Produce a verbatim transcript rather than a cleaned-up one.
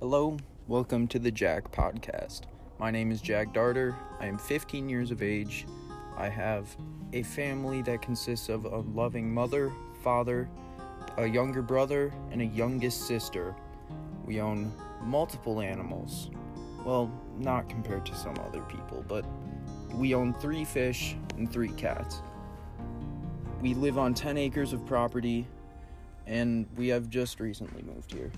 Hello, welcome to the Jack Podcast. My name is Jack Darter. I am fifteen years of age. I have a family that consists of a loving mother, father, a younger brother, and a youngest sister. We own multiple animals. Well, not compared to some other people, but we own three fish and three cats. We live on ten acres of property, and we have just recently moved here.